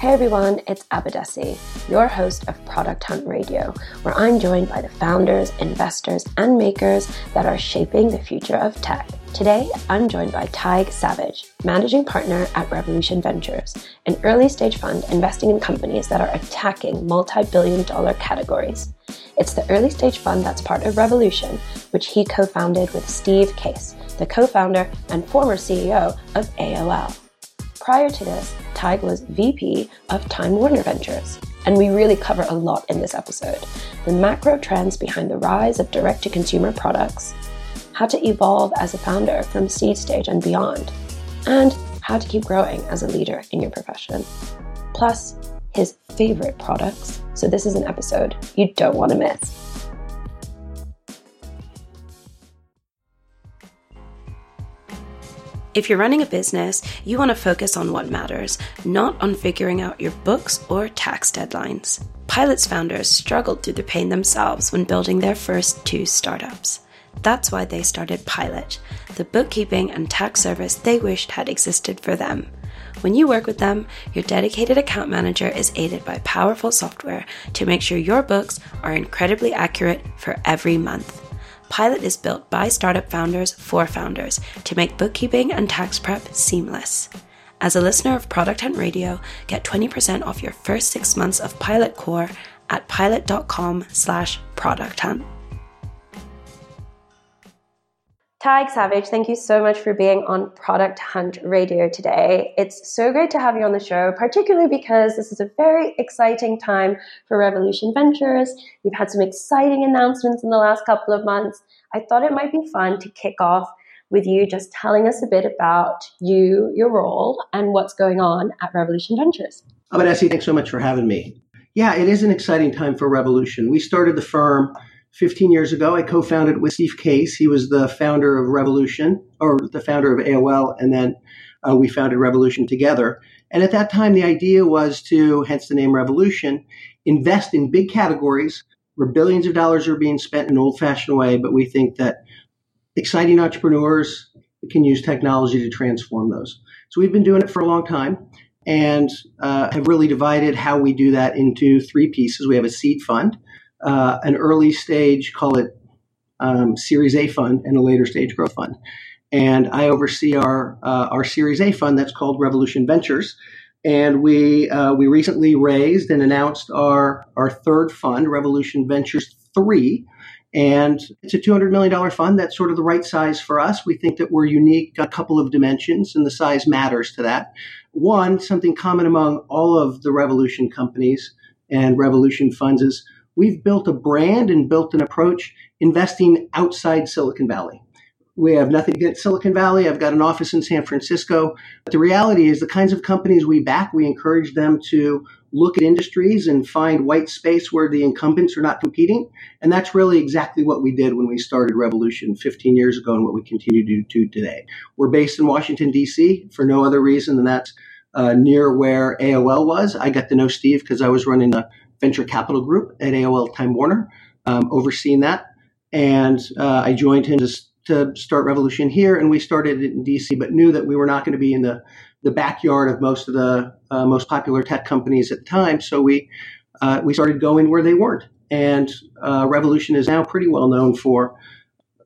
Hey everyone, it's Abadesi, your host of Product Hunt Radio, where I'm joined by the founders, investors, and makers that are shaping the future of tech. Today, I'm joined by Tige Savage, managing partner at Revolution Ventures, an early-stage fund investing in companies that are attacking multi-billion-dollar categories. It's the early-stage fund that's part of Revolution, which he co-founded with Steve Case, the co-founder and former CEO of AOL. Prior to this, Tige was VP of Time Warner Ventures, and we really cover a lot in this episode. The macro trends behind the rise of direct-to-consumer products, how to evolve as a founder from seed stage and beyond, and how to keep growing as a leader in your profession. Plus, his favorite products, so this is an episode you don't want to miss. If you're running a business, you want to focus on what matters, not on figuring out your books or tax deadlines. Pilot's founders struggled through the pain themselves when building their first two startups. That's why they started Pilot, the bookkeeping and tax service they wished had existed for them. When you work with them, your dedicated account manager is aided by powerful software to make sure your books are incredibly accurate for every month. Pilot is built by startup founders for founders to make bookkeeping and tax prep seamless. As a listener of Product Hunt Radio, get 20% off your first 6 months of Pilot Core at pilot.com/producthunt. Tige Savage, thank you so much for being on Product Hunt Radio today. It's so great to have you on the show, particularly because this is a very exciting time for Revolution Ventures. We've had some exciting announcements in the last couple of months. I thought it might be fun to kick off with you just telling us a bit about you, your role, and what's going on at Revolution Ventures. Abadesi, thanks so much for having me. Yeah, it is an exciting time for Revolution. We started the firm 15 years ago. I co-founded with Steve Case. He was the founder of Revolution, or the founder of AOL, and then we founded Revolution together. And at that time, the idea was to, hence the name Revolution, invest in big categories where billions of dollars are being spent in an old-fashioned way, but we think that exciting entrepreneurs can use technology to transform those. So we've been doing it for a long time and have really divided how we do that into three pieces. We have a seed fund, an early stage, call it Series A fund, and a later stage growth fund. And I oversee our Series A fund that's called Revolution Ventures. And we recently raised and announced our third fund, Revolution Ventures III. And it's a $200 million fund. That's sort of the right size for us. We think that we're unique on a couple of dimensions, and the size matters to that. One, something common among all of the Revolution companies and Revolution funds is we've built a brand and built an approach investing outside Silicon Valley. We have nothing against Silicon Valley. I've got an office in San Francisco. But the reality is the kinds of companies we back, we encourage them to look at industries and find white space where the incumbents are not competing. And that's really exactly what we did when we started Revolution 15 years ago and what we continue to do today. We're based in Washington, D.C. for no other reason than that's near where AOL was. I got to know Steve because I was running a venture capital group at AOL Time Warner, overseeing that. And I joined him to start Revolution here. And we started it in DC, but knew that we were not going to be in the backyard of most of the most popular tech companies at the time. So we started going where they weren't. And Revolution is now pretty well known for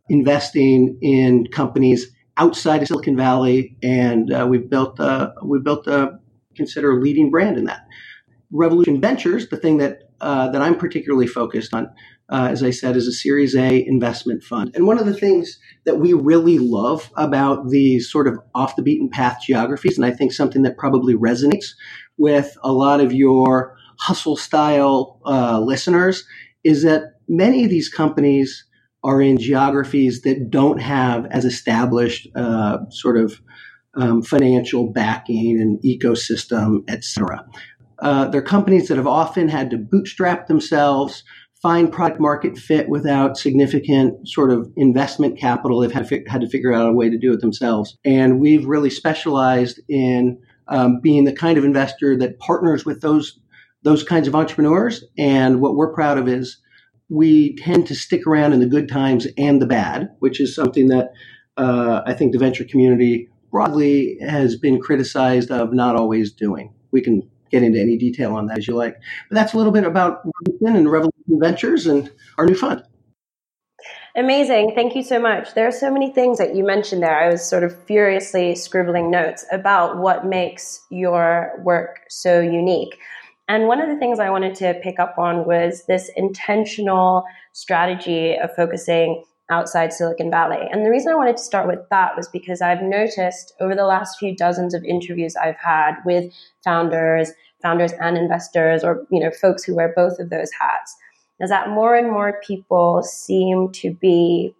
investing in companies outside of Silicon Valley. And we've built a consider leading brand in that. Revolution Ventures, the thing that I'm particularly focused on, as I said, is a Series A investment fund. And one of the things that we really love about these sort of off the beaten path geographies, and I think something that probably resonates with a lot of your hustle style listeners, is that many of these companies are in geographies that don't have as established sort of financial backing and ecosystem, et cetera. They're companies that have often had to bootstrap themselves, find product market fit without significant sort of investment capital. They've had to figure out a way to do it themselves. And we've really specialized in being the kind of investor that partners with those kinds of entrepreneurs. And what we're proud of is we tend to stick around in the good times and the bad, which is something that I think the venture community broadly has been criticized of not always doing. We can get into any detail on that as you like. But that's a little bit about what we've been in Revolution Ventures and our new fund. Amazing. Thank you so much. There are so many things that you mentioned there. I was sort of furiously scribbling notes about what makes your work so unique. And one of the things I wanted to pick up on was this intentional strategy of focusing outside Silicon Valley. And the reason I wanted to start with that was because I've noticed over the last few dozens of interviews I've had with founders and investors, or, you know, folks who wear both of those hats, is that more and more people seem to be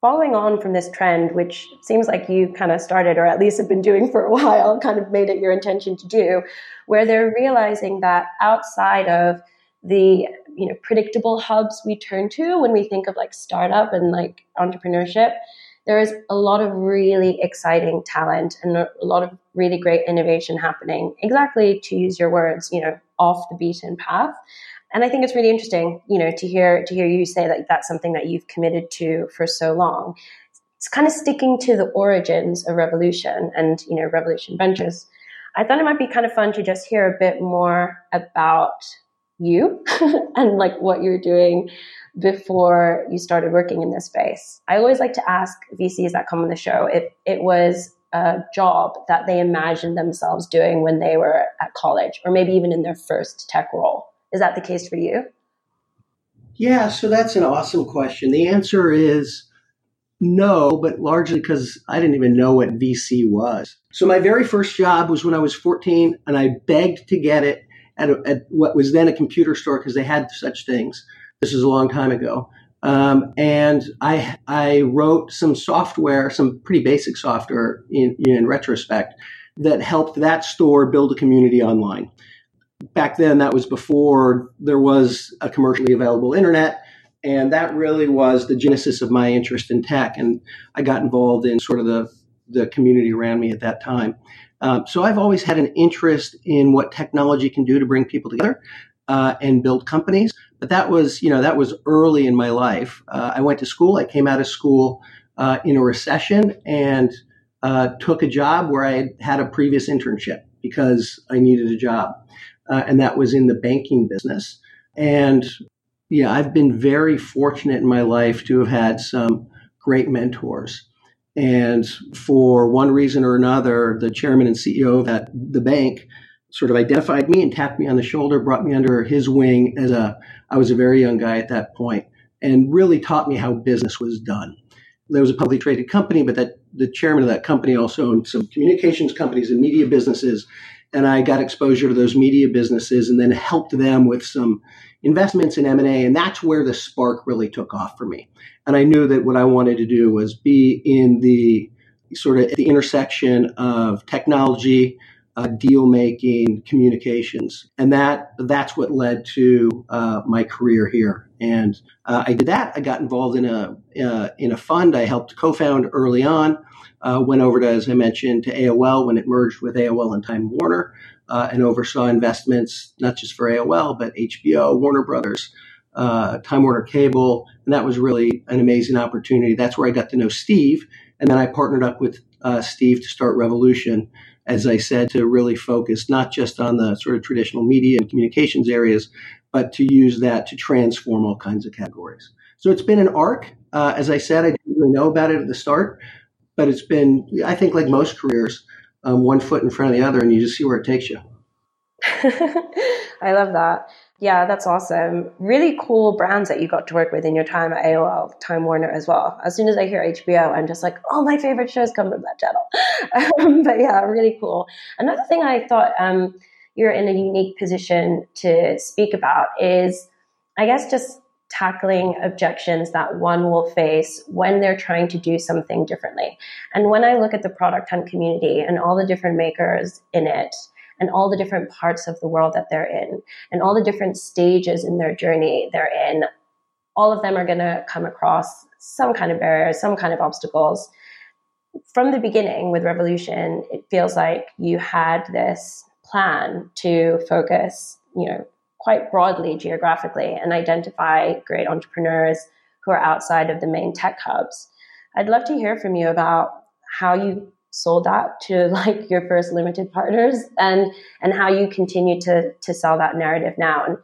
following on from this trend, which seems like you kind of started, or at least have been doing for a while, kind of made it your intention to do, where they're realizing that outside of the, you know, predictable hubs we turn to when we think of like startup and like entrepreneurship, there is a lot of really exciting talent and a lot of really great innovation happening, exactly, to use your words, you know, off the beaten path. And I think it's really interesting, you know, to hear you say that that's something that you've committed to for so long. It's kind of sticking to the origins of Revolution and, you know, Revolution Ventures. I thought it might be kind of fun to just hear a bit more about you and like what you're doing before you started working in this space. I always like to ask VCs that come on the show if it was a job that they imagined themselves doing when they were at college, or maybe even in their first tech role. Is that the case for you? Yeah, so that's an awesome question. The answer is no, but largely because I didn't even know what VC was. So my very first job was when I was 14, and I begged to get it at what was then a computer store because they had such things. This is a long time ago. And I wrote some software, some pretty basic software in retrospect, that helped that store build a community online. Back then, that was before there was a commercially available internet, and that really was the genesis of my interest in tech. And I got involved in sort of the community around me at that time. So I've always had an interest in what technology can do to bring people together and build companies. But that was early in my life. I went to school. I came out of school in a recession and took a job where I had a previous internship because I needed a job. And that was in the banking business. And yeah, I've been very fortunate in my life to have had some great mentors. And for one reason or another, the chairman and CEO of the bank sort of identified me and tapped me on the shoulder, brought me under his wing I was a very young guy at that point, and really taught me how business was done. There was a publicly traded company, but that the chairman of that company also owned some communications companies and media businesses. And I got exposure to those media businesses and then helped them with some investments in M&A. And that's where the spark really took off for me. And I knew that what I wanted to do was be in the sort of at the intersection of technology, deal making, communications. And that's what led to my career here. And I did that. I got involved in a fund I helped co-found early on. Went over to, as I mentioned, to AOL when it merged with AOL and Time Warner, and oversaw investments not just for AOL, but HBO, Warner Brothers, Time Warner Cable. And that was really an amazing opportunity. That's where I got to know Steve. And then I partnered up with Steve to start Revolution, as I said, to really focus not just on the sort of traditional media and communications areas, but to use that to transform all kinds of categories. So it's been an arc. As I said, I didn't really know about it at the start. But it's been, I think, like most careers, one foot in front of the other, and you just see where it takes you. I love that. Yeah, that's awesome. Really cool brands that you got to work with in your time at AOL, Time Warner as well. As soon as I hear HBO, I'm just like, oh, my favorite shows come from that channel. But yeah, really cool. Another thing I thought you're in a unique position to speak about is, I guess, just tackling objections that one will face when they're trying to do something differently. And when I look at the Product Hunt community and all the different makers in it and all the different parts of the world that they're in and all the different stages in their journey they're in, all of them are going to come across some kind of barriers, some kind of obstacles. From the beginning with Revolution, it feels like you had this plan to focus, you know, quite broadly geographically and identify great entrepreneurs who are outside of the main tech hubs. I'd love to hear from you about how you sold out to like your first limited partners, and how you continue to sell that narrative now. And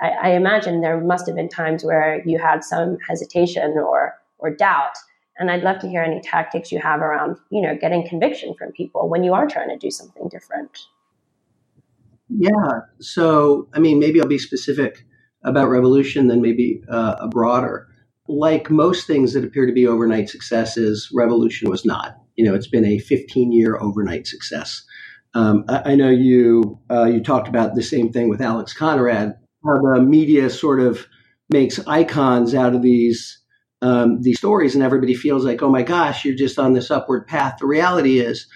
I imagine there must have been times where you had some hesitation or doubt. And I'd love to hear any tactics you have around, you know, getting conviction from people when you are trying to do something different. Yeah. So, I mean, maybe I'll be specific about Revolution, then maybe a broader. Like most things that appear to be overnight successes, Revolution was not. You know, it's been a 15-year overnight success. I know you talked about the same thing with Alex Conrad, how the media sort of makes icons out of these stories, and everybody feels like, oh my gosh, you're just on this upward path. The reality is,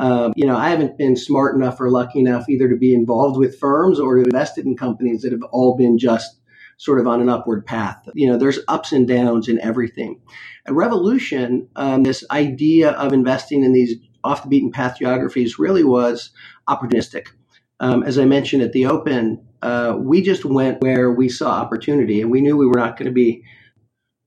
you know, I haven't been smart enough or lucky enough either to be involved with firms or invested in companies that have all been just sort of on an upward path. You know, there's ups and downs in everything. At Revolution, this idea of investing in these off the beaten path geographies really was opportunistic. As I mentioned at the open, we just went where we saw opportunity, and we knew we were not going to be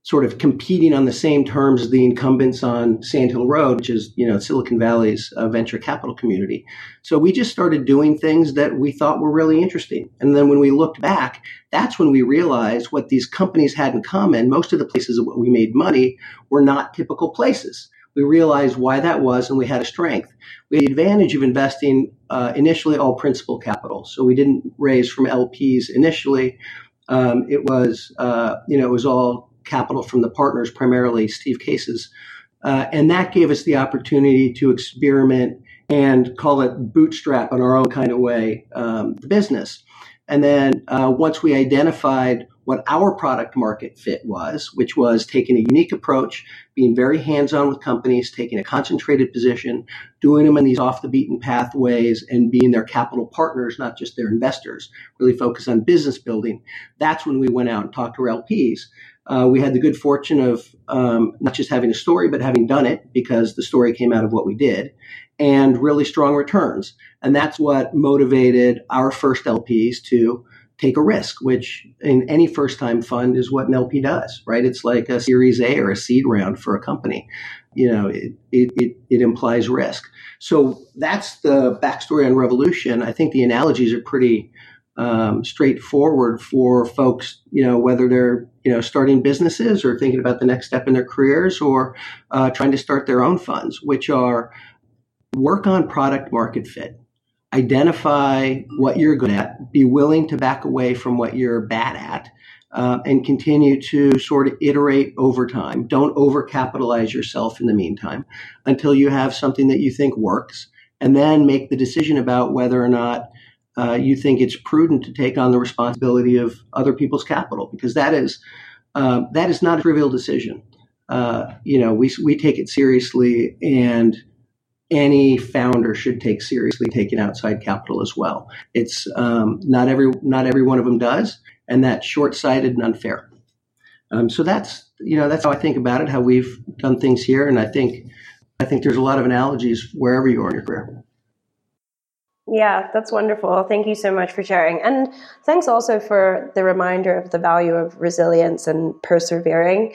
sort of competing on the same terms as the incumbents on Sand Hill Road, which is, you know, Silicon Valley's venture capital community. So we just started doing things that we thought were really interesting. And then when we looked back, that's when we realized what these companies had in common. Most of the places where we made money were not typical places. We realized why that was, and we had a strength. We had the advantage of investing initially all principal capital. So we didn't raise from LPs initially. It was, you know, it was all capital from the partners, primarily Steve Case's. And that gave us the opportunity to experiment and call it bootstrap in our own kind of way, the business. And then once we identified what our product market fit was, which was taking a unique approach, being very hands-on with companies, taking a concentrated position, doing them in these off-the-beaten pathways and being their capital partners, not just their investors, really focus on business building. That's when we went out and talked to our LPs. We had the good fortune of not just having a story, but having done it, because the story came out of what we did, and really strong returns. And that's what motivated our first LPs to take a risk, which in any first-time fund is what an LP does, right? It's like a Series A or a seed round for a company. You know, it implies risk. So that's the backstory on Revolution. I think the analogies are pretty straightforward for folks, you know, whether they're, you know, starting businesses or thinking about the next step in their careers, or trying to start their own funds, which are work on product market fit, identify what you're good at, be willing to back away from what you're bad at, and continue to sort of iterate over time. Don't overcapitalize yourself in the meantime until you have something that you think works, and then make the decision about whether or not you think it's prudent to take on the responsibility of other people's capital, because that is not a trivial decision. You know, we take it seriously, and any founder should take seriously taking outside capital as well. It's not every one of them does, and that's short-sighted and unfair. So that's how I think about it, how we've done things here, and I think there's a lot of analogies wherever you are in your career. Yeah, that's wonderful. Thank you so much for sharing. And thanks also for the reminder of the value of resilience and persevering,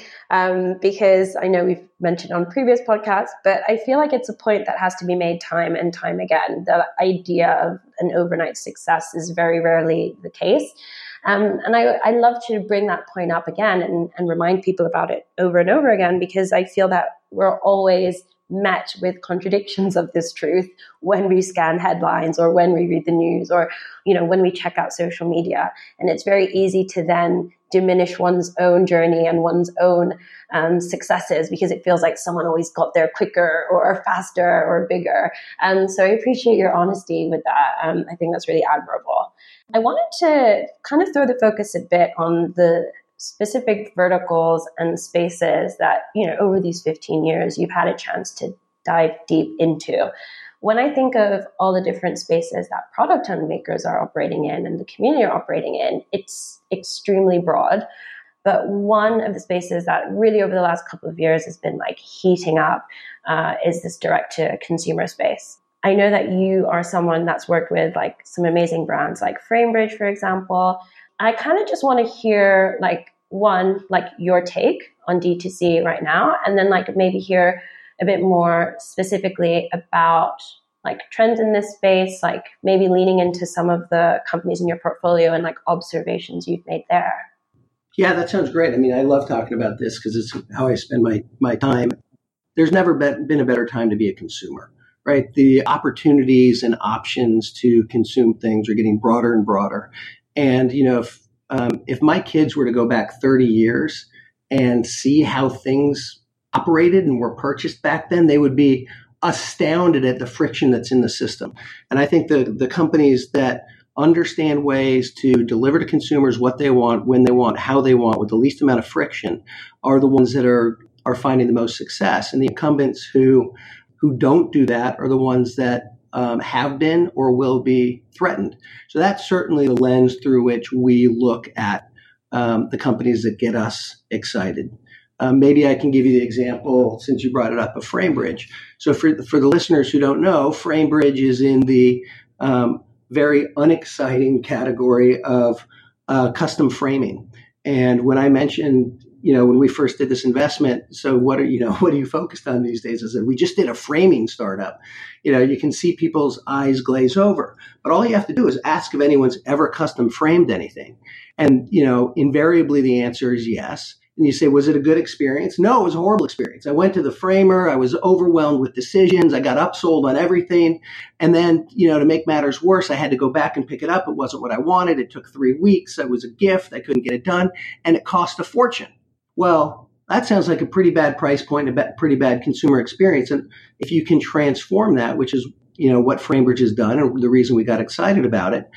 because I know we've mentioned on previous podcasts, but I feel like it's a point that has to be made time and time again. The idea of an overnight success is very rarely the case. And I love to bring that point up again and remind people about it over and over again, because I feel that we're always met with contradictions of this truth when we scan headlines or when we read the news or, you know, when we check out social media. And it's very easy to then diminish one's own journey and one's own successes, because it feels like someone always got there quicker or faster or bigger. So I appreciate your honesty with that. I think that's really admirable. I wanted to kind of throw the focus a bit on the specific verticals and spaces that, you know, over these 15 years, you've had a chance to dive deep into. When I think of all the different spaces that product makers are operating in and the community are operating in, it's extremely broad. But one of the spaces that really over the last couple of years has been like heating up is this direct to consumer space. I know that you are someone that's worked with like some amazing brands like Framebridge, for example. I kind of just want to hear like your take on D2C right now, and then like maybe hear a bit more specifically about like trends in this space, like maybe leaning into some of the companies in your portfolio and like observations you've made there? Yeah, that sounds great. I mean, I love talking about this because it's how I spend my time. There's never been a better time to be a consumer, right? The opportunities and options to consume things are getting broader and broader. And, you know, if my kids were to go back 30 years and see how things operated and were purchased back then, they would be astounded at the friction that's in the system. And I think the companies that understand ways to deliver to consumers what they want, when they want, how they want, with the least amount of friction are the ones that are finding the most success. And the incumbents who don't do that are the ones that have been or will be threatened. So that's certainly the lens through which we look at the companies that get us excited. Maybe I can give you the example, since you brought it up, of Framebridge. So for the listeners who don't know, Framebridge is in the very unexciting category of custom framing. And when I mentioned, you know, when we first did this investment, so what are you focused on these days? I said, we just did a framing startup. You know, you can see people's eyes glaze over, but all you have to do is ask if anyone's ever custom framed anything. And, you know, invariably the answer is yes. And you say, was it a good experience? No, it was a horrible experience. I went to the framer. I was overwhelmed with decisions. I got upsold on everything. And then, you know, to make matters worse, I had to go back and pick it up. It wasn't what I wanted. It took 3 weeks. It was a gift. I couldn't get it done. And it cost a fortune. Well, that sounds like a pretty bad price point and a pretty bad consumer experience. And if you can transform that, which is, you know, what Framebridge has done and the reason we got excited about it,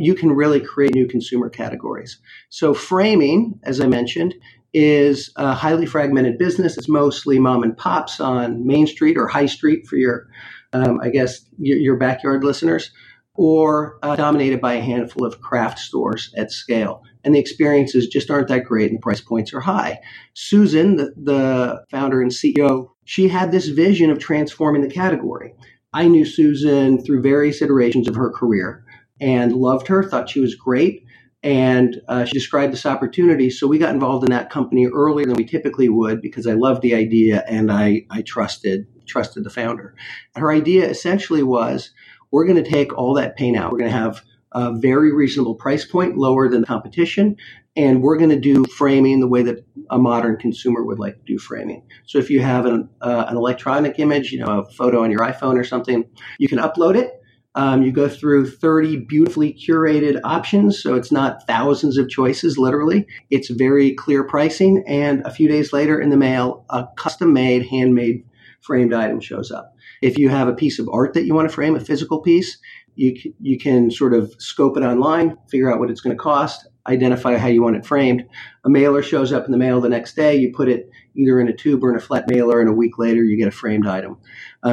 you can really create new consumer categories. So framing, as I mentioned, is a highly fragmented business. It's mostly mom and pops on Main Street or High Street for your, I guess, your backyard listeners, or dominated by a handful of craft stores at scale. And the experiences just aren't that great and the price points are high. Susan, the founder and CEO, she had this vision of transforming the category. I knew Susan through various iterations of her career and loved her, thought she was great. And she described this opportunity. So we got involved in that company earlier than we typically would because I loved the idea and I trusted the founder. Her idea essentially was, we're going to take all that pain out. We're going to have a very reasonable price point, lower than the competition. And we're going to do framing the way that a modern consumer would like to do framing. So if you have an electronic image, you know, a photo on your iPhone or something, you can upload it. You go through 30 beautifully curated options. So it's not thousands of choices, literally. It's very clear pricing. And a few days later in the mail, a custom-made, handmade framed item shows up. If you have a piece of art that you want to frame, a physical piece, you can sort of scope it online, figure out what it's going to cost, identify how you want it framed. A mailer shows up in the mail the next day. You put it either in a tube or in a flat mailer, and a week later you get a framed item.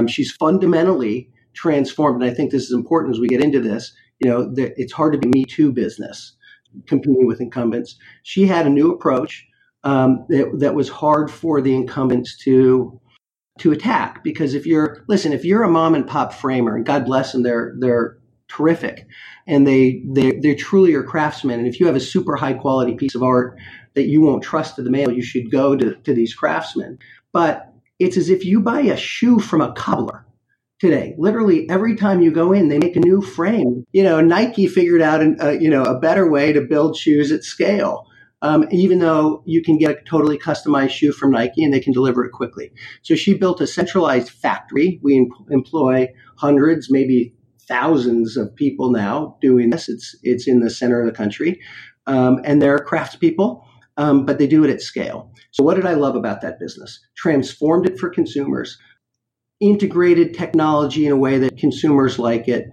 She's fundamentally transformed, and I think this is important as we get into this, you know, it's hard to be Me Too business, competing with incumbents. She had a new approach that was hard for the incumbents to attack, because if you're a mom and pop framer, and God bless them, they're terrific, and they truly are craftsmen. And if you have a super high quality piece of art that you won't trust to the mail, you should go to these craftsmen. But it's as if you buy a shoe from a cobbler today. Literally every time you go in, they make a new frame. You know, Nike figured out a better way to build shoes at scale, even though you can get a totally customized shoe from Nike and they can deliver it quickly. So she built a centralized factory. We employ hundreds, maybe thousands of people now doing this. It's in the center of the country, and they're craftspeople. But they do it at scale. So what did I love about that business? Transformed it for consumers. Integrated technology in a way that consumers like it,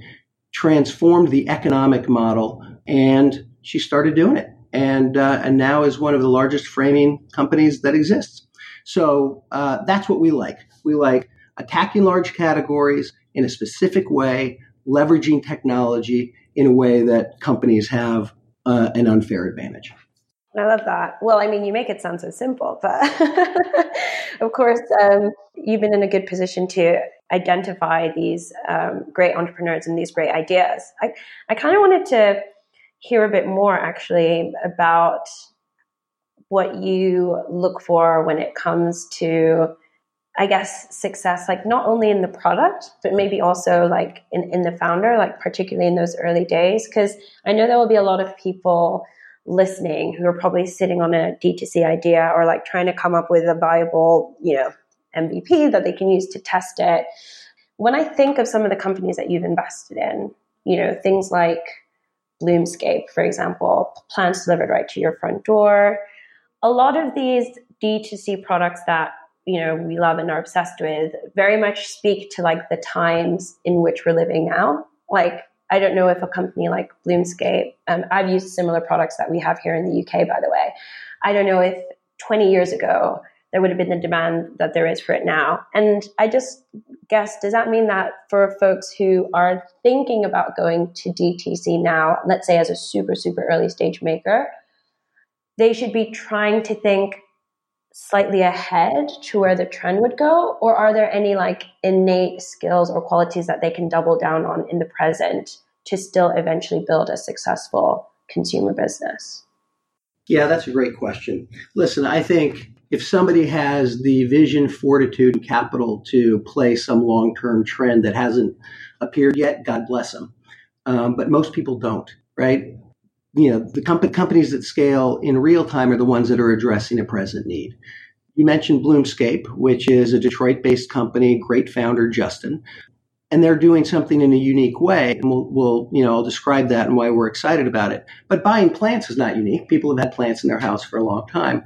transformed the economic model, and she started doing it. And now is one of the largest framing companies that exists. So that's what we like. We like attacking large categories in a specific way, leveraging technology in a way that companies have an unfair advantage. I love that. Well, I mean, you make it sound so simple, but of course, you've been in a good position to identify these great entrepreneurs and these great ideas. I kind of wanted to hear a bit more actually about what you look for when it comes to I guess, success, like not only in the product, but maybe also like in the founder, like particularly in those early days? Because I know there will be a lot of people listening who are probably sitting on a D2C idea or like trying to come up with a viable, you know, MVP that they can use to test it. When I think of some of the companies that you've invested in, you know, things like Bloomscape, for example, plans delivered right to your front door, a lot of these D2C products that, you know, we love and are obsessed with very much speak to like the times in which we're living now. Like, I don't know if a company like Bloomscape, I've used similar products that we have here in the UK, by the way. I don't know if 20 years ago there would have been the demand that there is for it now. And I just guess, does that mean that for folks who are thinking about going to DTC now, let's say as a super, super early stage maker, they should be trying to think slightly ahead to where the trend would go? Or are there any like innate skills or qualities that they can double down on in the present to still eventually build a successful consumer business? Yeah, that's a great question. Listen, I think if somebody has the vision, fortitude, and capital to play some long-term trend that hasn't appeared yet, God bless them. But most people don't, right? You know, the companies that scale in real time are the ones that are addressing a present need. You mentioned Bloomscape, which is a Detroit-based company, great founder, Justin. And they're doing something in a unique way. And we'll, you know, I'll describe that and why we're excited about it. But buying plants is not unique. People have had plants in their house for a long time.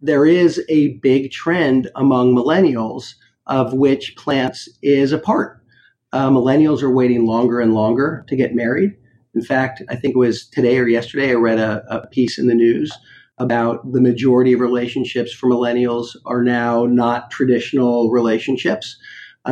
There is a big trend among millennials of which plants is a part. Millennials are waiting longer and longer to get married. In fact, I think it was today or yesterday, I read a piece in the news about the majority of relationships for millennials are now not traditional relationships.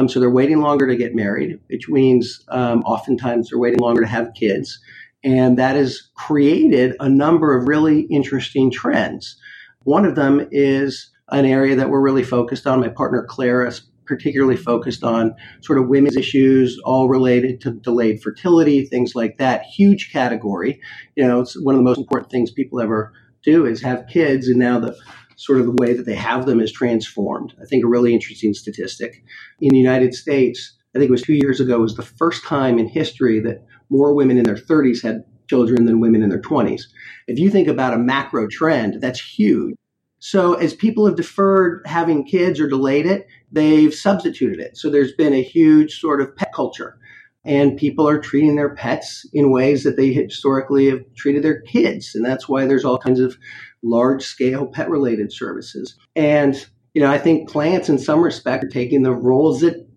So they're waiting longer to get married, which means oftentimes they're waiting longer to have kids. And that has created a number of really interesting trends. One of them is an area that we're really focused on. My partner, Claire, is particularly focused on sort of women's issues, all related to delayed fertility, things like that. Huge category. You know, it's one of the most important things people ever do is have kids. And now the sort of the way that they have them is transformed. I think a really interesting statistic. In the United States, I think it was 2 years ago, was the first time in history that more women in their 30s had children than women in their 20s. If you think about a macro trend, that's huge. So as people have deferred having kids or delayed it, they've substituted it. So there's been a huge sort of pet culture, and people are treating their pets in ways that they historically have treated their kids. And that's why there's all kinds of large scale pet related services. And, you know, I think plants in some respect are taking the roles that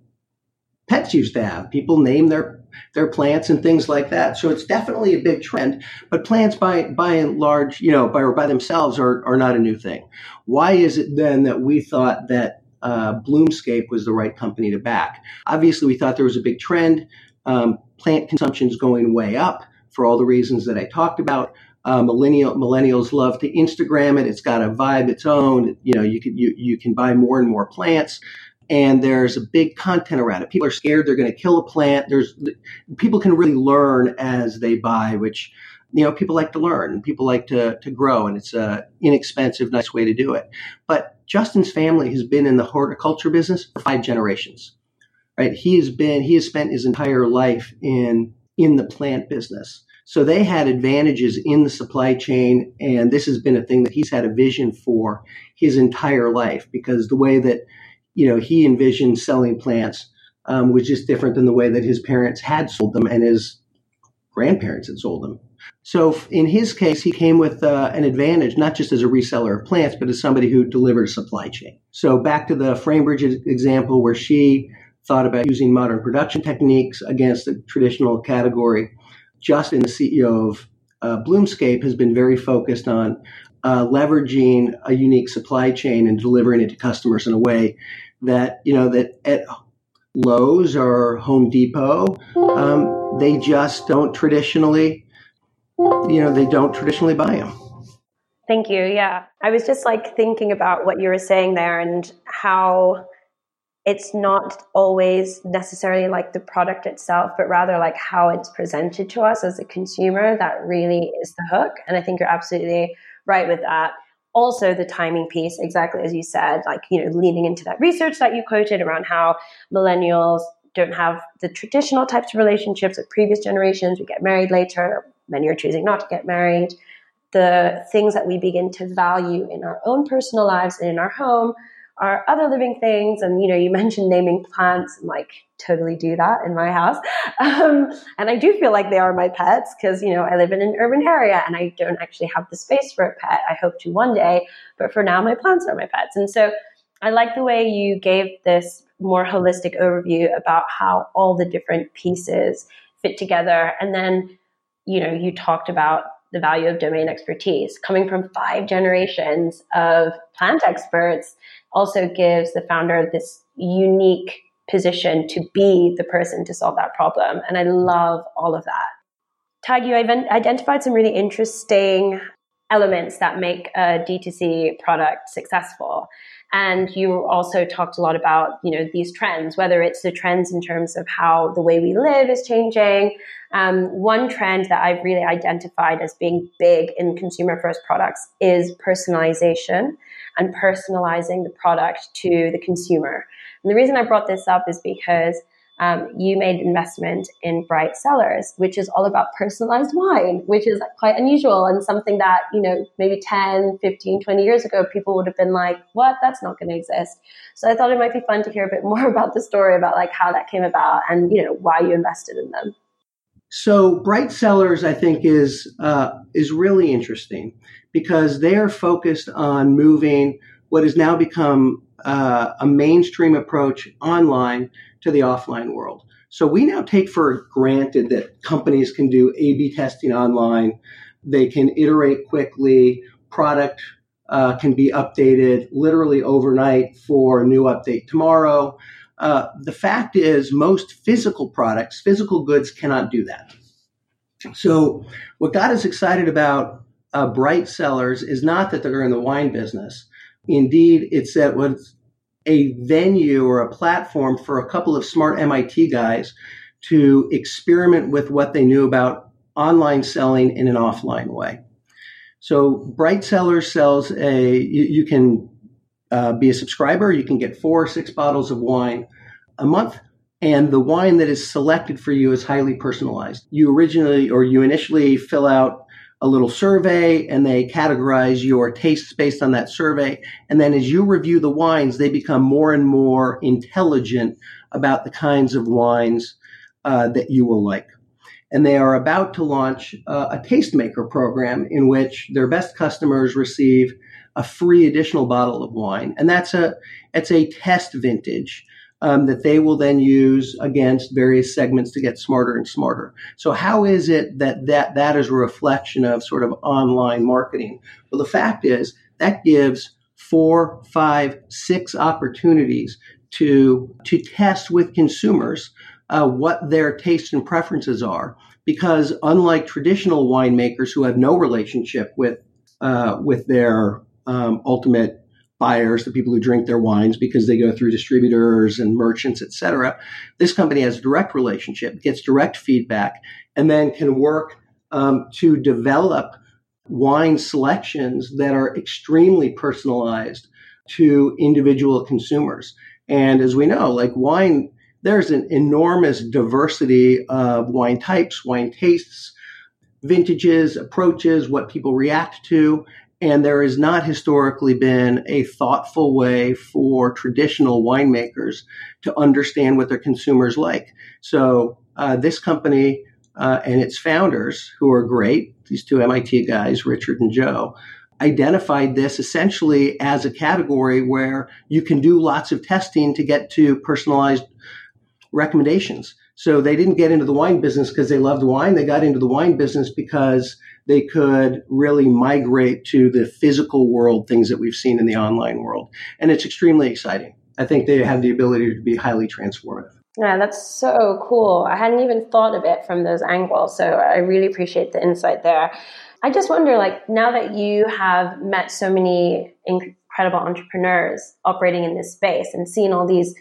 pets used to have. People name their plants and things like that. So it's definitely a big trend, but plants by and large, you know, by themselves are not a new thing. Why is it then that we thought that Bloomscape was the right company to back? Obviously, we thought there was a big trend. Plant consumption is going way up for all the reasons that I talked about. Millennials love to Instagram it. It's got a vibe its own. You know, you can buy more and more plants. And there's a big content around it. People are scared they're going to kill a plant. People can really learn as they buy, which, you know, people like to learn. People like to grow, and it's a inexpensive, nice way to do it. But Justin's family has been in the horticulture business for 5 generations, right? He has spent his entire life in the plant business. So they had advantages in the supply chain, and this has been a thing that he's had a vision for his entire life, because the way that, you know, he envisioned selling plants was just different than the way that his parents had sold them and his grandparents had sold them. So in his case, he came with an advantage, not just as a reseller of plants, but as somebody who delivered a supply chain. So back to the Framebridge example, where she thought about using modern production techniques against the traditional category. Justin, the CEO of Bloomscape, has been very focused on leveraging a unique supply chain and delivering it to customers in a way that, you know, that at Lowe's or Home Depot, they just don't traditionally, you know, they don't traditionally buy them. Thank you. Yeah. I was just like thinking about what you were saying there and how it's not always necessarily like the product itself, but rather like how it's presented to us as a consumer that really is the hook. And I think you're absolutely right with that. Also the timing piece, exactly as you said, like, you know, leaning into that research that you quoted around how millennials don't have the traditional types of relationships of previous generations. We get married later. Many are choosing not to get married. The things that we begin to value in our own personal lives and in our home are other living things. And, you know, you mentioned naming plants, and like totally do that in my house. And I do feel like they are my pets because, you know, I live in an urban area and I don't actually have the space for a pet. I hope to one day, but for now my plants are my pets. And so I like the way you gave this more holistic overview about how all the different pieces fit together. And then, you know, you talked about the value of domain expertise coming from 5 generations of plant experts also gives the founder this unique position to be the person to solve that problem. And I love all of that. Tige, you identified some really interesting elements that make a D2C product successful. And you also talked a lot about, you know, these trends, whether it's the trends in terms of how the way we live is changing. One trend that I've really identified as being big in consumer-first products is personalization and personalizing the product to the consumer. And the reason I brought this up is because you made investment in Bright Cellars, which is all about personalized wine, which is quite unusual and something that, you know, maybe 10, 15, 20 years ago, people would have been like, what? That's not going to exist. So I thought it might be fun to hear a bit more about the story about like how that came about and, you know, why you invested in them. So Bright Cellars, I think, is really interesting because they are focused on moving what has now become a mainstream approach online to the offline world. So we now take for granted that companies can do A/B testing online. They can iterate quickly. Product can be updated literally overnight for a new update tomorrow. The fact is most physical products, physical goods cannot do that. So what got us excited about Bright Cellars is not that they're in the wine business. Indeed, it's that was a venue or a platform for a couple of smart MIT guys to experiment with what they knew about online selling in an offline way. So Bright Cellars sells you can be a subscriber, you can get 4 or 6 bottles of wine a month, and the wine that is selected for you is highly personalized. You initially fill out a little survey, and they categorize your tastes based on that survey. And then as you review the wines, they become more and more intelligent about the kinds of wines that you will like. And they are about to launch a tastemaker program in which their best customers receive a free additional bottle of wine. And it's a test vintage that they will then use against various segments to get smarter and smarter. So how is it that is a reflection of sort of online marketing? Well, the fact is that gives 4, 5, 6 opportunities to test with consumers what their tastes and preferences are, because unlike traditional winemakers who have no relationship with their ultimate buyers, the people who drink their wines, because they go through distributors and merchants, et cetera. This company has a direct relationship, gets direct feedback, and then can work to develop wine selections that are extremely personalized to individual consumers. And as we know, like wine, there's an enormous diversity of wine types, wine tastes, vintages, approaches, what people react to. And there has not historically been a thoughtful way for traditional winemakers to understand what their consumers like. So this company and its founders, who are great, these 2 MIT guys, Richard and Joe, identified this essentially as a category where you can do lots of testing to get to personalized recommendations. So they didn't get into the wine business because they loved wine. They got into the wine business because they could really migrate to the physical world, things that we've seen in the online world. And it's extremely exciting. I think they have the ability to be highly transformative. Yeah, that's so cool. I hadn't even thought of it from those angles. So I really appreciate the insight there. I just wonder, like, now that you have met so many incredible entrepreneurs operating in this space and seen all these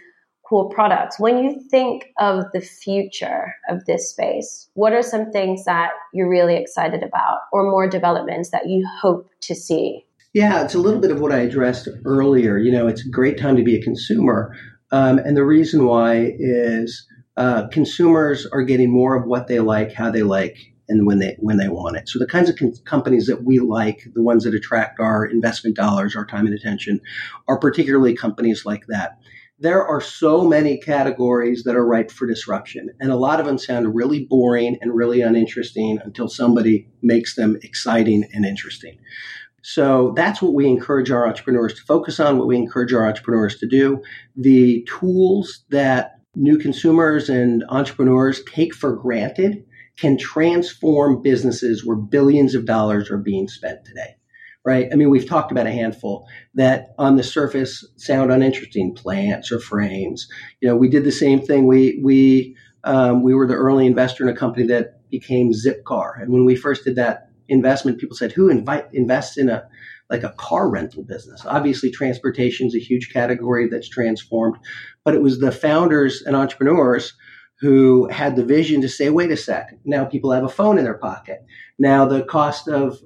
cool products, when you think of the future of this space, what are some things that you're really excited about or more developments that you hope to see? Yeah, it's a little bit of what I addressed earlier. You know, it's a great time to be a consumer. And the reason why is consumers are getting more of what they like, how they like, and when they want it. So the kinds of companies that we like, the ones that attract our investment dollars, our time and attention, are particularly companies like that. There are so many categories that are ripe for disruption, and a lot of them sound really boring and really uninteresting until somebody makes them exciting and interesting. So that's what we encourage our entrepreneurs to focus on, what we encourage our entrepreneurs to do. The tools that new consumers and entrepreneurs take for granted can transform businesses where billions of dollars are being spent today. Right? I mean, we've talked about a handful that on the surface sound uninteresting, plants or frames. You know, we did the same thing. We were the early investor in a company that became Zipcar. And when we first did that investment, people said, who invests in a car rental business? Obviously, transportation is a huge category that's transformed. But it was the founders and entrepreneurs who had the vision to say, wait a sec, now people have a phone in their pocket. Now the cost of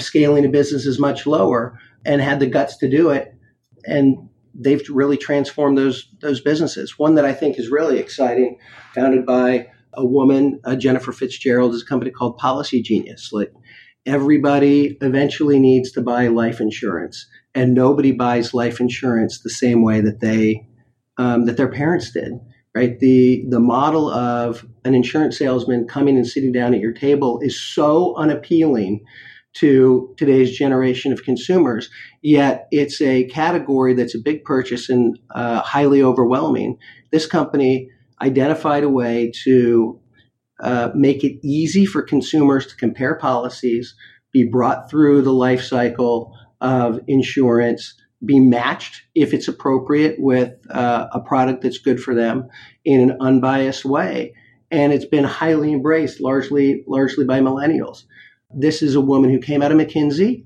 scaling a business is much lower, and had the guts to do it. And they've really transformed those businesses. One that I think is really exciting, founded by a woman, Jennifer Fitzgerald, is a company called Policy Genius. Like, everybody eventually needs to buy life insurance, and nobody buys life insurance the same way that they that their parents did. Right? The model of an insurance salesman coming and sitting down at your table is so unappealing to today's generation of consumers, yet it's a category that's a big purchase and highly overwhelming. This company identified a way to make it easy for consumers to compare policies, be brought through the life cycle of insurance, be matched, if it's appropriate, with a product that's good for them in an unbiased way. And it's been highly embraced, largely by millennials. This is a woman who came out of McKinsey.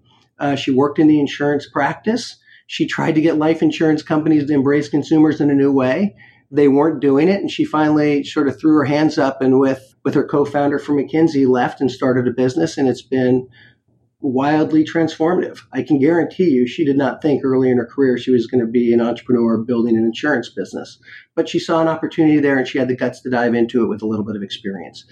She worked in the insurance practice. She tried to get life insurance companies to embrace consumers in a new way. They weren't doing it. And she finally sort of threw her hands up and with her co-founder from McKinsey left and started a business. And it's been wildly transformative. I can guarantee you she did not think early in her career she was going to be an entrepreneur building an insurance business, but she saw an opportunity there and she had the guts to dive into it with a little bit of experience.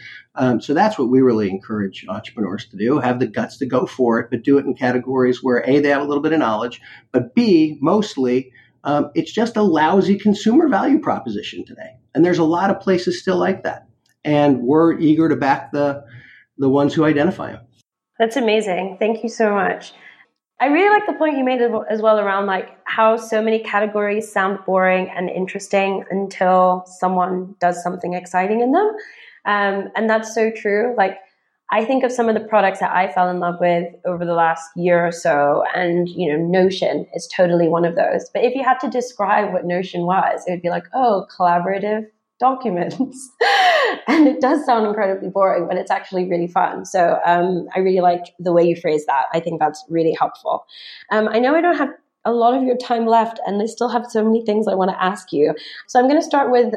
So that's what we really encourage entrepreneurs to do, have the guts to go for it, but do it in categories where A, they have a little bit of knowledge, but B, mostly it's just a lousy consumer value proposition today. And there's a lot of places still like that. And we're eager to back the ones who identify them. That's amazing. Thank you so much. I really like the point you made as well around like how so many categories sound boring and interesting until someone does something exciting in them. And that's so true. Like, I think of some of the products that I fell in love with over the last year or so, and, you know, Notion is totally one of those. But if you had to describe what Notion was, it would be like, oh, collaborative documents. And it does sound incredibly boring, but it's actually really fun. So I really like the way you phrase that. I think that's really helpful. I know I don't have a lot of your time left, and I still have so many things I want to ask you. So I'm going to start with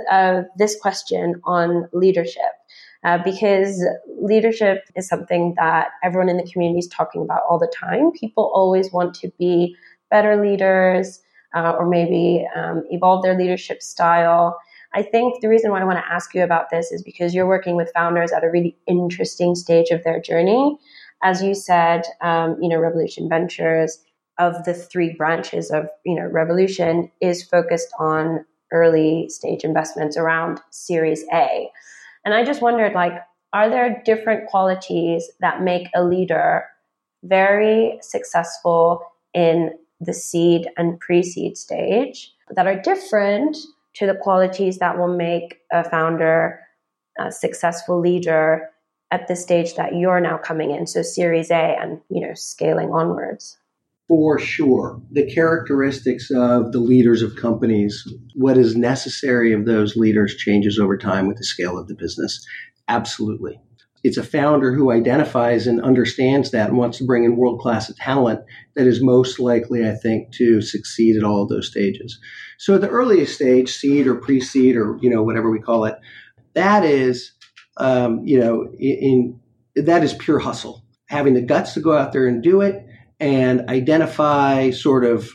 this question on leadership, because leadership is something that everyone in the community is talking about all the time. People always want to be better leaders or maybe evolve their leadership style. I think the reason why I want to ask you about this is because you're working with founders at a really interesting stage of their journey. As you said, Revolution Ventures, of the three branches of, Revolution, is focused on early stage investments around Series A. And I just wondered, like, are there different qualities that make a leader very successful in the seed and pre-seed stage that are different to the qualities that will make a founder a successful leader at the stage that you're now coming in, so Series A and, scaling onwards? For sure. The characteristics of the leaders of companies, what is necessary of those leaders, changes over time with the scale of the business. Absolutely. It's a founder who identifies and understands that and wants to bring in world-class talent that is most likely, I think, to succeed at all of those stages. So at the earliest stage, seed or pre-seed or, whatever we call it, that is, that is pure hustle. Having the guts to go out there and do it, and identify sort of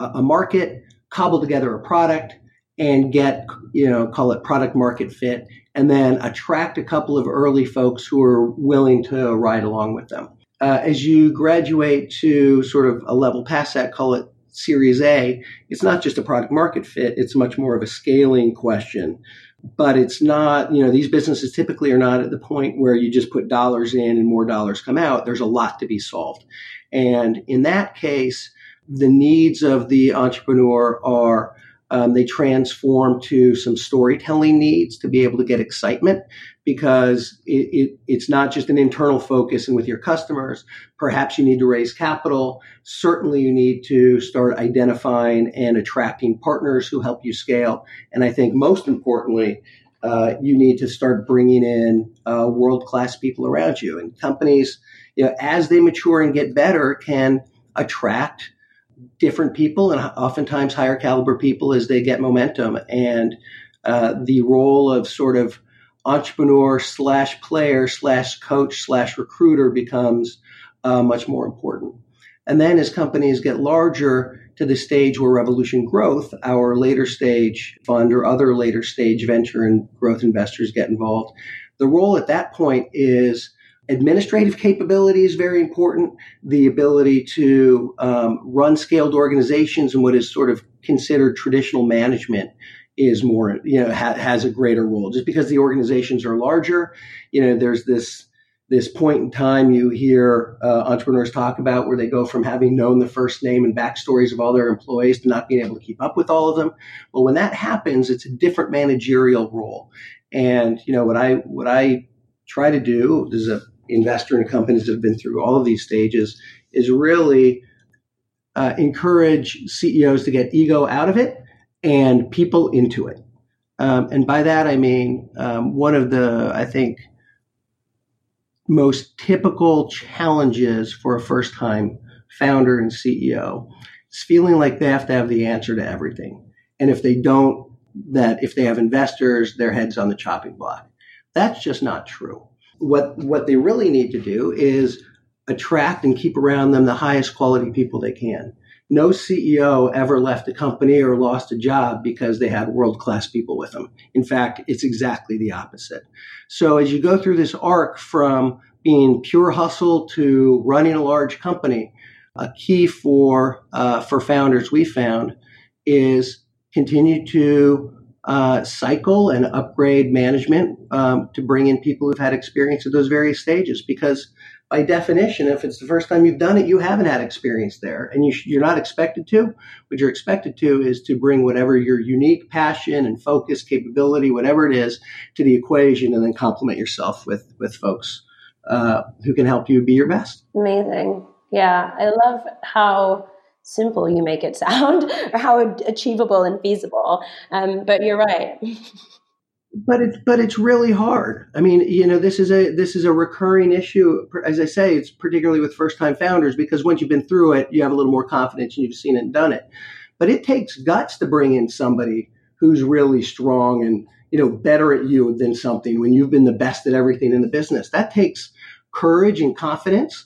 a market, cobble together a product, and get, call it product market fit, and then attract a couple of early folks who are willing to ride along with them. As you graduate to sort of a level past that, call it Series A, it's not just a product market fit. It's much more of a scaling question. But it's not, these businesses typically are not at the point where you just put dollars in and more dollars come out. There's a lot to be solved. And in that case, the needs of the entrepreneur are they transform to some storytelling needs to be able to get excitement, because it's not just an internal focus and with your customers. Perhaps you need to raise capital. Certainly you need to start identifying and attracting partners who help you scale. And I think most importantly, you need to start bringing in world-class people around you. And companies, as they mature and get better, can attract different people and oftentimes higher caliber people as they get momentum. And the role of sort of entrepreneur / player / coach / recruiter becomes much more important. And then as companies get larger to the stage where Revolution Growth, our later stage fund or other later stage venture and growth investors get involved, the role at that point is administrative capability is very important. The ability to run scaled organizations and what is sort of considered traditional management is more, has a greater role. Just because the organizations are larger, there's this point in time you hear entrepreneurs talk about where they go from having known the first name and backstories of all their employees to not being able to keep up with all of them. But when that happens, it's a different managerial role. And what I try to do as a investor in companies that have been through all of these stages is really encourage CEOs to get ego out of it and people into it. And by that, I mean, one of the, I think, most typical challenges for a first-time founder and CEO is feeling like they have to have the answer to everything. And if they don't, that if they have investors, their head's on the chopping block. That's just not true. What they really need to do is attract and keep around them the highest quality people they can. No CEO ever left a company or lost a job because they had world-class people with them. In fact, it's exactly the opposite. So as you go through this arc from being pure hustle to running a large company, a key for founders we found is continue to cycle and upgrade management to bring in people who've had experience at those various stages. Because by definition, if it's the first time you've done it, you haven't had experience there. And you're not expected to. What you're expected to is to bring whatever your unique passion and focus, capability, whatever it is, to the equation, and then complement yourself with folks who can help you be your best. Amazing. Yeah. I love how simple you make it sound, or how achievable and feasible. But you're right. But it's really hard. I mean, this is a recurring issue. As I say, it's particularly with first-time founders, because once you've been through it, you have a little more confidence and you've seen it and done it. But it takes guts to bring in somebody who's really strong and, better at you than something when you've been the best at everything in the business. That takes courage and confidence,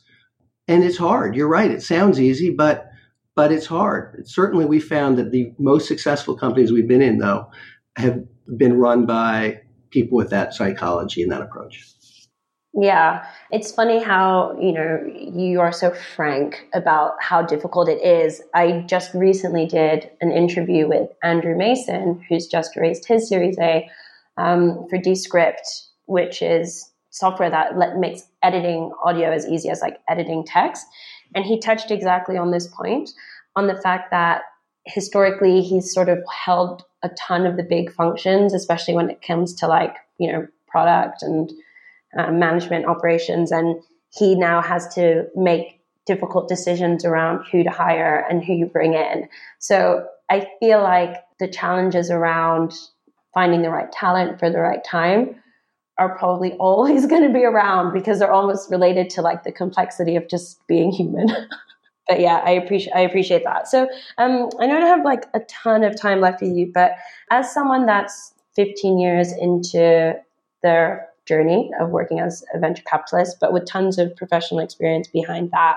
and it's hard. You're right. It sounds easy, but it's hard. Certainly, we found that the most successful companies we've been in, though, have been run by people with that psychology and that approach. Yeah. It's funny how, you are so frank about how difficult it is. I just recently did an interview with Andrew Mason, who's just raised his Series A for Descript, which is software that makes editing audio as easy as editing text. And he touched exactly on this point, on the fact that historically he's sort of held a ton of the big functions, especially when it comes to product and management operations. And he now has to make difficult decisions around who to hire and who you bring in. So I feel like the challenges around finding the right talent for the right time are probably always going to be around, because they're almost related to the complexity of just being human. But yeah, I appreciate that. So I know I have a ton of time left with you, but as someone that's 15 years into their journey of working as a venture capitalist, but with tons of professional experience behind that,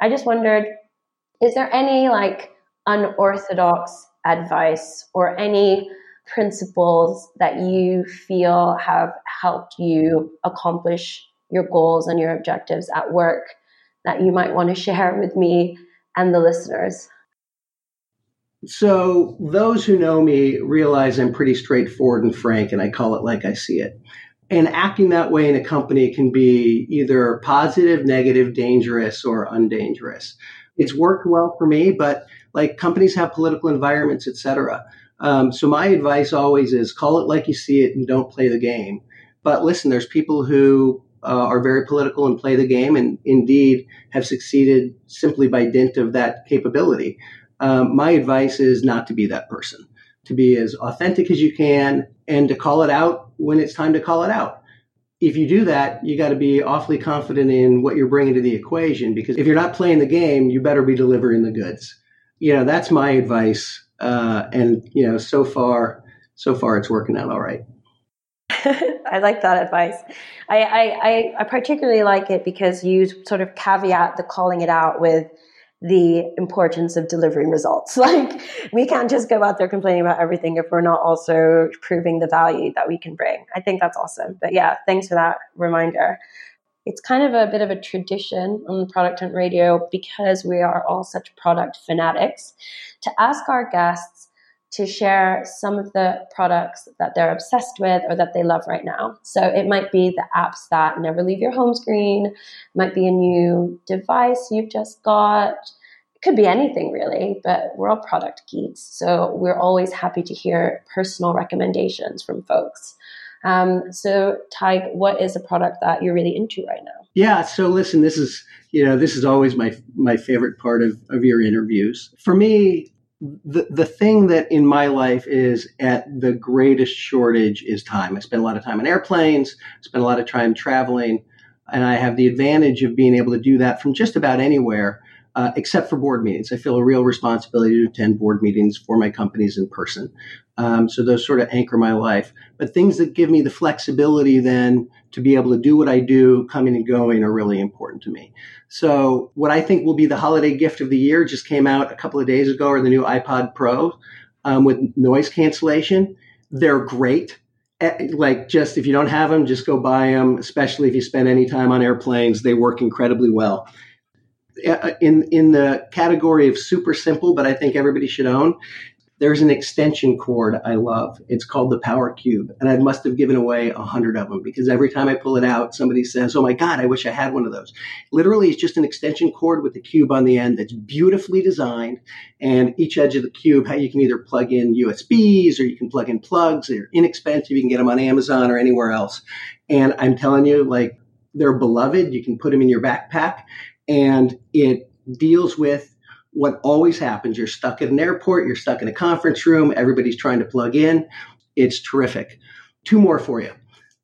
I just wondered, is there any like unorthodox advice or any principles that you feel have helped you accomplish your goals and your objectives at work that you might want to share with me and the listeners? So those who know me realize I'm pretty straightforward and frank, and I call it like I see it. And acting that way in a company can be either positive, negative, dangerous, or undangerous. It's worked well for me, but like companies have political environments, et cetera. So my advice always is call it like you see it and don't play the game. But listen, there's people who are very political and play the game and indeed have succeeded simply by dint of that capability. My advice is not to be that person, to be as authentic as you can and to call it out when it's time to call it out. If you do that, you got to be awfully confident in what you're bringing to the equation, because if you're not playing the game, you better be delivering the goods. You know, that's my advice. And, you know, so far it's working out all right. I like that advice. I particularly like it because you sort of caveat the calling it out with the importance of delivering results. Like, we can't just go out there complaining about everything if we're not also proving the value that we can bring. I think that's awesome. But yeah, thanks for that reminder. It's kind of a bit of a tradition on Product Hunt Radio, because we are all such product fanatics, to ask our guests to share some of the products that they're obsessed with or that they love right now. So it might be the apps that never leave your home screen, it might be a new device you've just got. It could be anything really, but we're all product geeks. So we're always happy to hear personal recommendations from folks. So Tige, what is a product that you're really into right now? Yeah. So listen, this is always my favorite part of your interviews. For me, the thing that in my life is at the greatest shortage is time. I spend a lot of time on airplanes, spend a lot of time traveling, and I have the advantage of being able to do that from just about anywhere, except for board meetings. I feel a real responsibility to attend board meetings for my companies in person. So those sort of anchor my life. But things that give me the flexibility then to be able to do what I do, coming and going, are really important to me. So what I think will be the holiday gift of the year just came out a couple of days ago, or the new iPod Pro with noise cancellation. They're great. Like, just if you don't have them, just go buy them, especially if you spend any time on airplanes. They work incredibly well. In the category of super simple, but I think everybody should own, there's an extension cord I love. It's called the Power Cube. And I must have given away 100 of them, because every time I pull it out, somebody says, oh my God, I wish I had one of those. Literally, it's just an extension cord with the cube on the end that's beautifully designed. And each edge of the cube, how you can either plug in USBs or you can plug in plugs. They're inexpensive. You can get them on Amazon or anywhere else. And I'm telling you, like, they're beloved. You can put them in your backpack. And it deals with what always happens. You're stuck at an airport, you're stuck in a conference room, everybody's trying to plug in. It's terrific. Two more for you.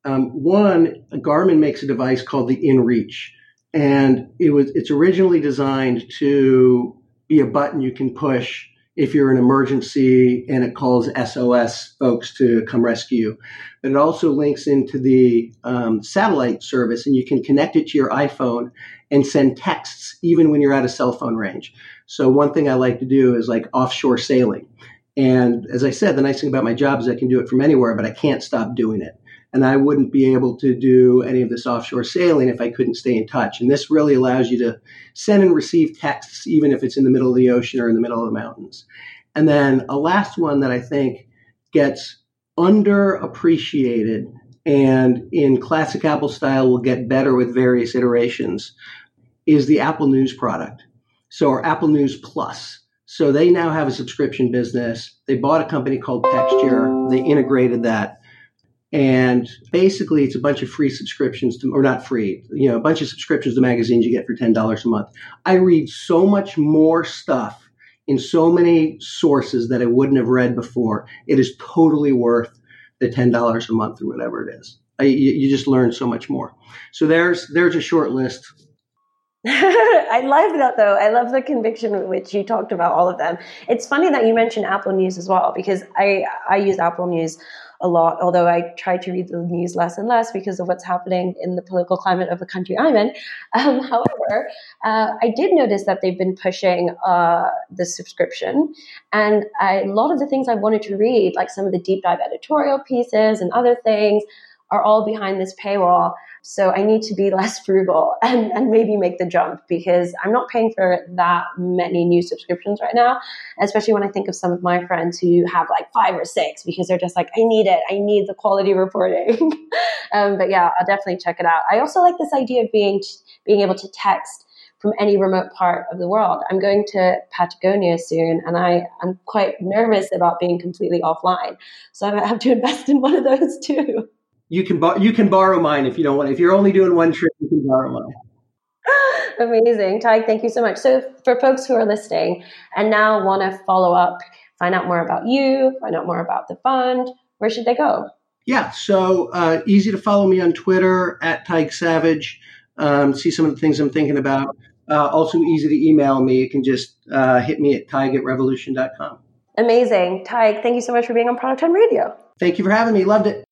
One, Garmin makes a device called the InReach. And it's originally designed to be a button you can push if you're in an emergency and it calls SOS folks to come rescue you. But it also links into the satellite service, and you can connect it to your iPhone and send texts even when you're out of cell phone range. So one thing I like to do is like offshore sailing. And as I said, the nice thing about my job is I can do it from anywhere, but I can't stop doing it. And I wouldn't be able to do any of this offshore sailing if I couldn't stay in touch. And this really allows you to send and receive texts, even if it's in the middle of the ocean or in the middle of the mountains. And then a last one that I think gets underappreciated, and in classic Apple style will get better with various iterations, is the Apple News product. So our Apple News Plus. So they now have a subscription business. They bought a company called Texture. They integrated that. And basically, it's a bunch of free subscriptions to, or not free, you know, a bunch of subscriptions to magazines you get for $10 a month. I read so much more stuff in so many sources that I wouldn't have read before. It is totally worth the $10 a month or whatever it is. You just learn so much more. So there's a short list. I love that, though. I love the conviction with which you talked about all of them. It's funny that you mentioned Apple News as well, because I use Apple News a lot, although I try to read the news less and less because of what's happening in the political climate of the country I'm in. However, I did notice that they've been pushing the subscription, and a lot of the things I wanted to read, like some of the deep dive editorial pieces and other things, are all behind this paywall. So I need to be less frugal and maybe make the jump, because I'm not paying for that many new subscriptions right now, especially when I think of some of my friends who have like 5 or 6 because they're just like, I need it. I need the quality reporting. But yeah, I'll definitely check it out. I also like this idea of being able to text from any remote part of the world. I'm going to Patagonia soon, and I'm quite nervous about being completely offline. So I might have to invest in one of those too. You can borrow mine if you don't want. If you're only doing one trip, you can borrow mine. Amazing, Tige. Thank you so much. So for folks who are listening and now want to follow up, find out more about you, find out more about the fund, where should they go? Yeah, so easy to follow me on Twitter at Tige Savage. See some of the things I'm thinking about. Also easy to email me. You can just hit me at tige@revolution.com. Amazing, Tige. Thank you so much for being on Product Time Radio. Thank you for having me. Loved it.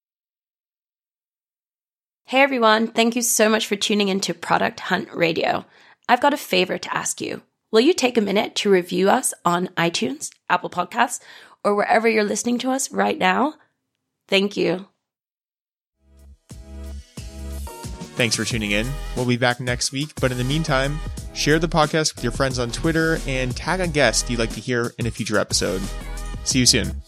Hey everyone, thank you so much for tuning into Product Hunt Radio. I've got a favor to ask you. Will you take a minute to review us on iTunes, Apple Podcasts, or wherever you're listening to us right now? Thank you. Thanks for tuning in. We'll be back next week, but in the meantime, share the podcast with your friends on Twitter and tag a guest you'd like to hear in a future episode. See you soon.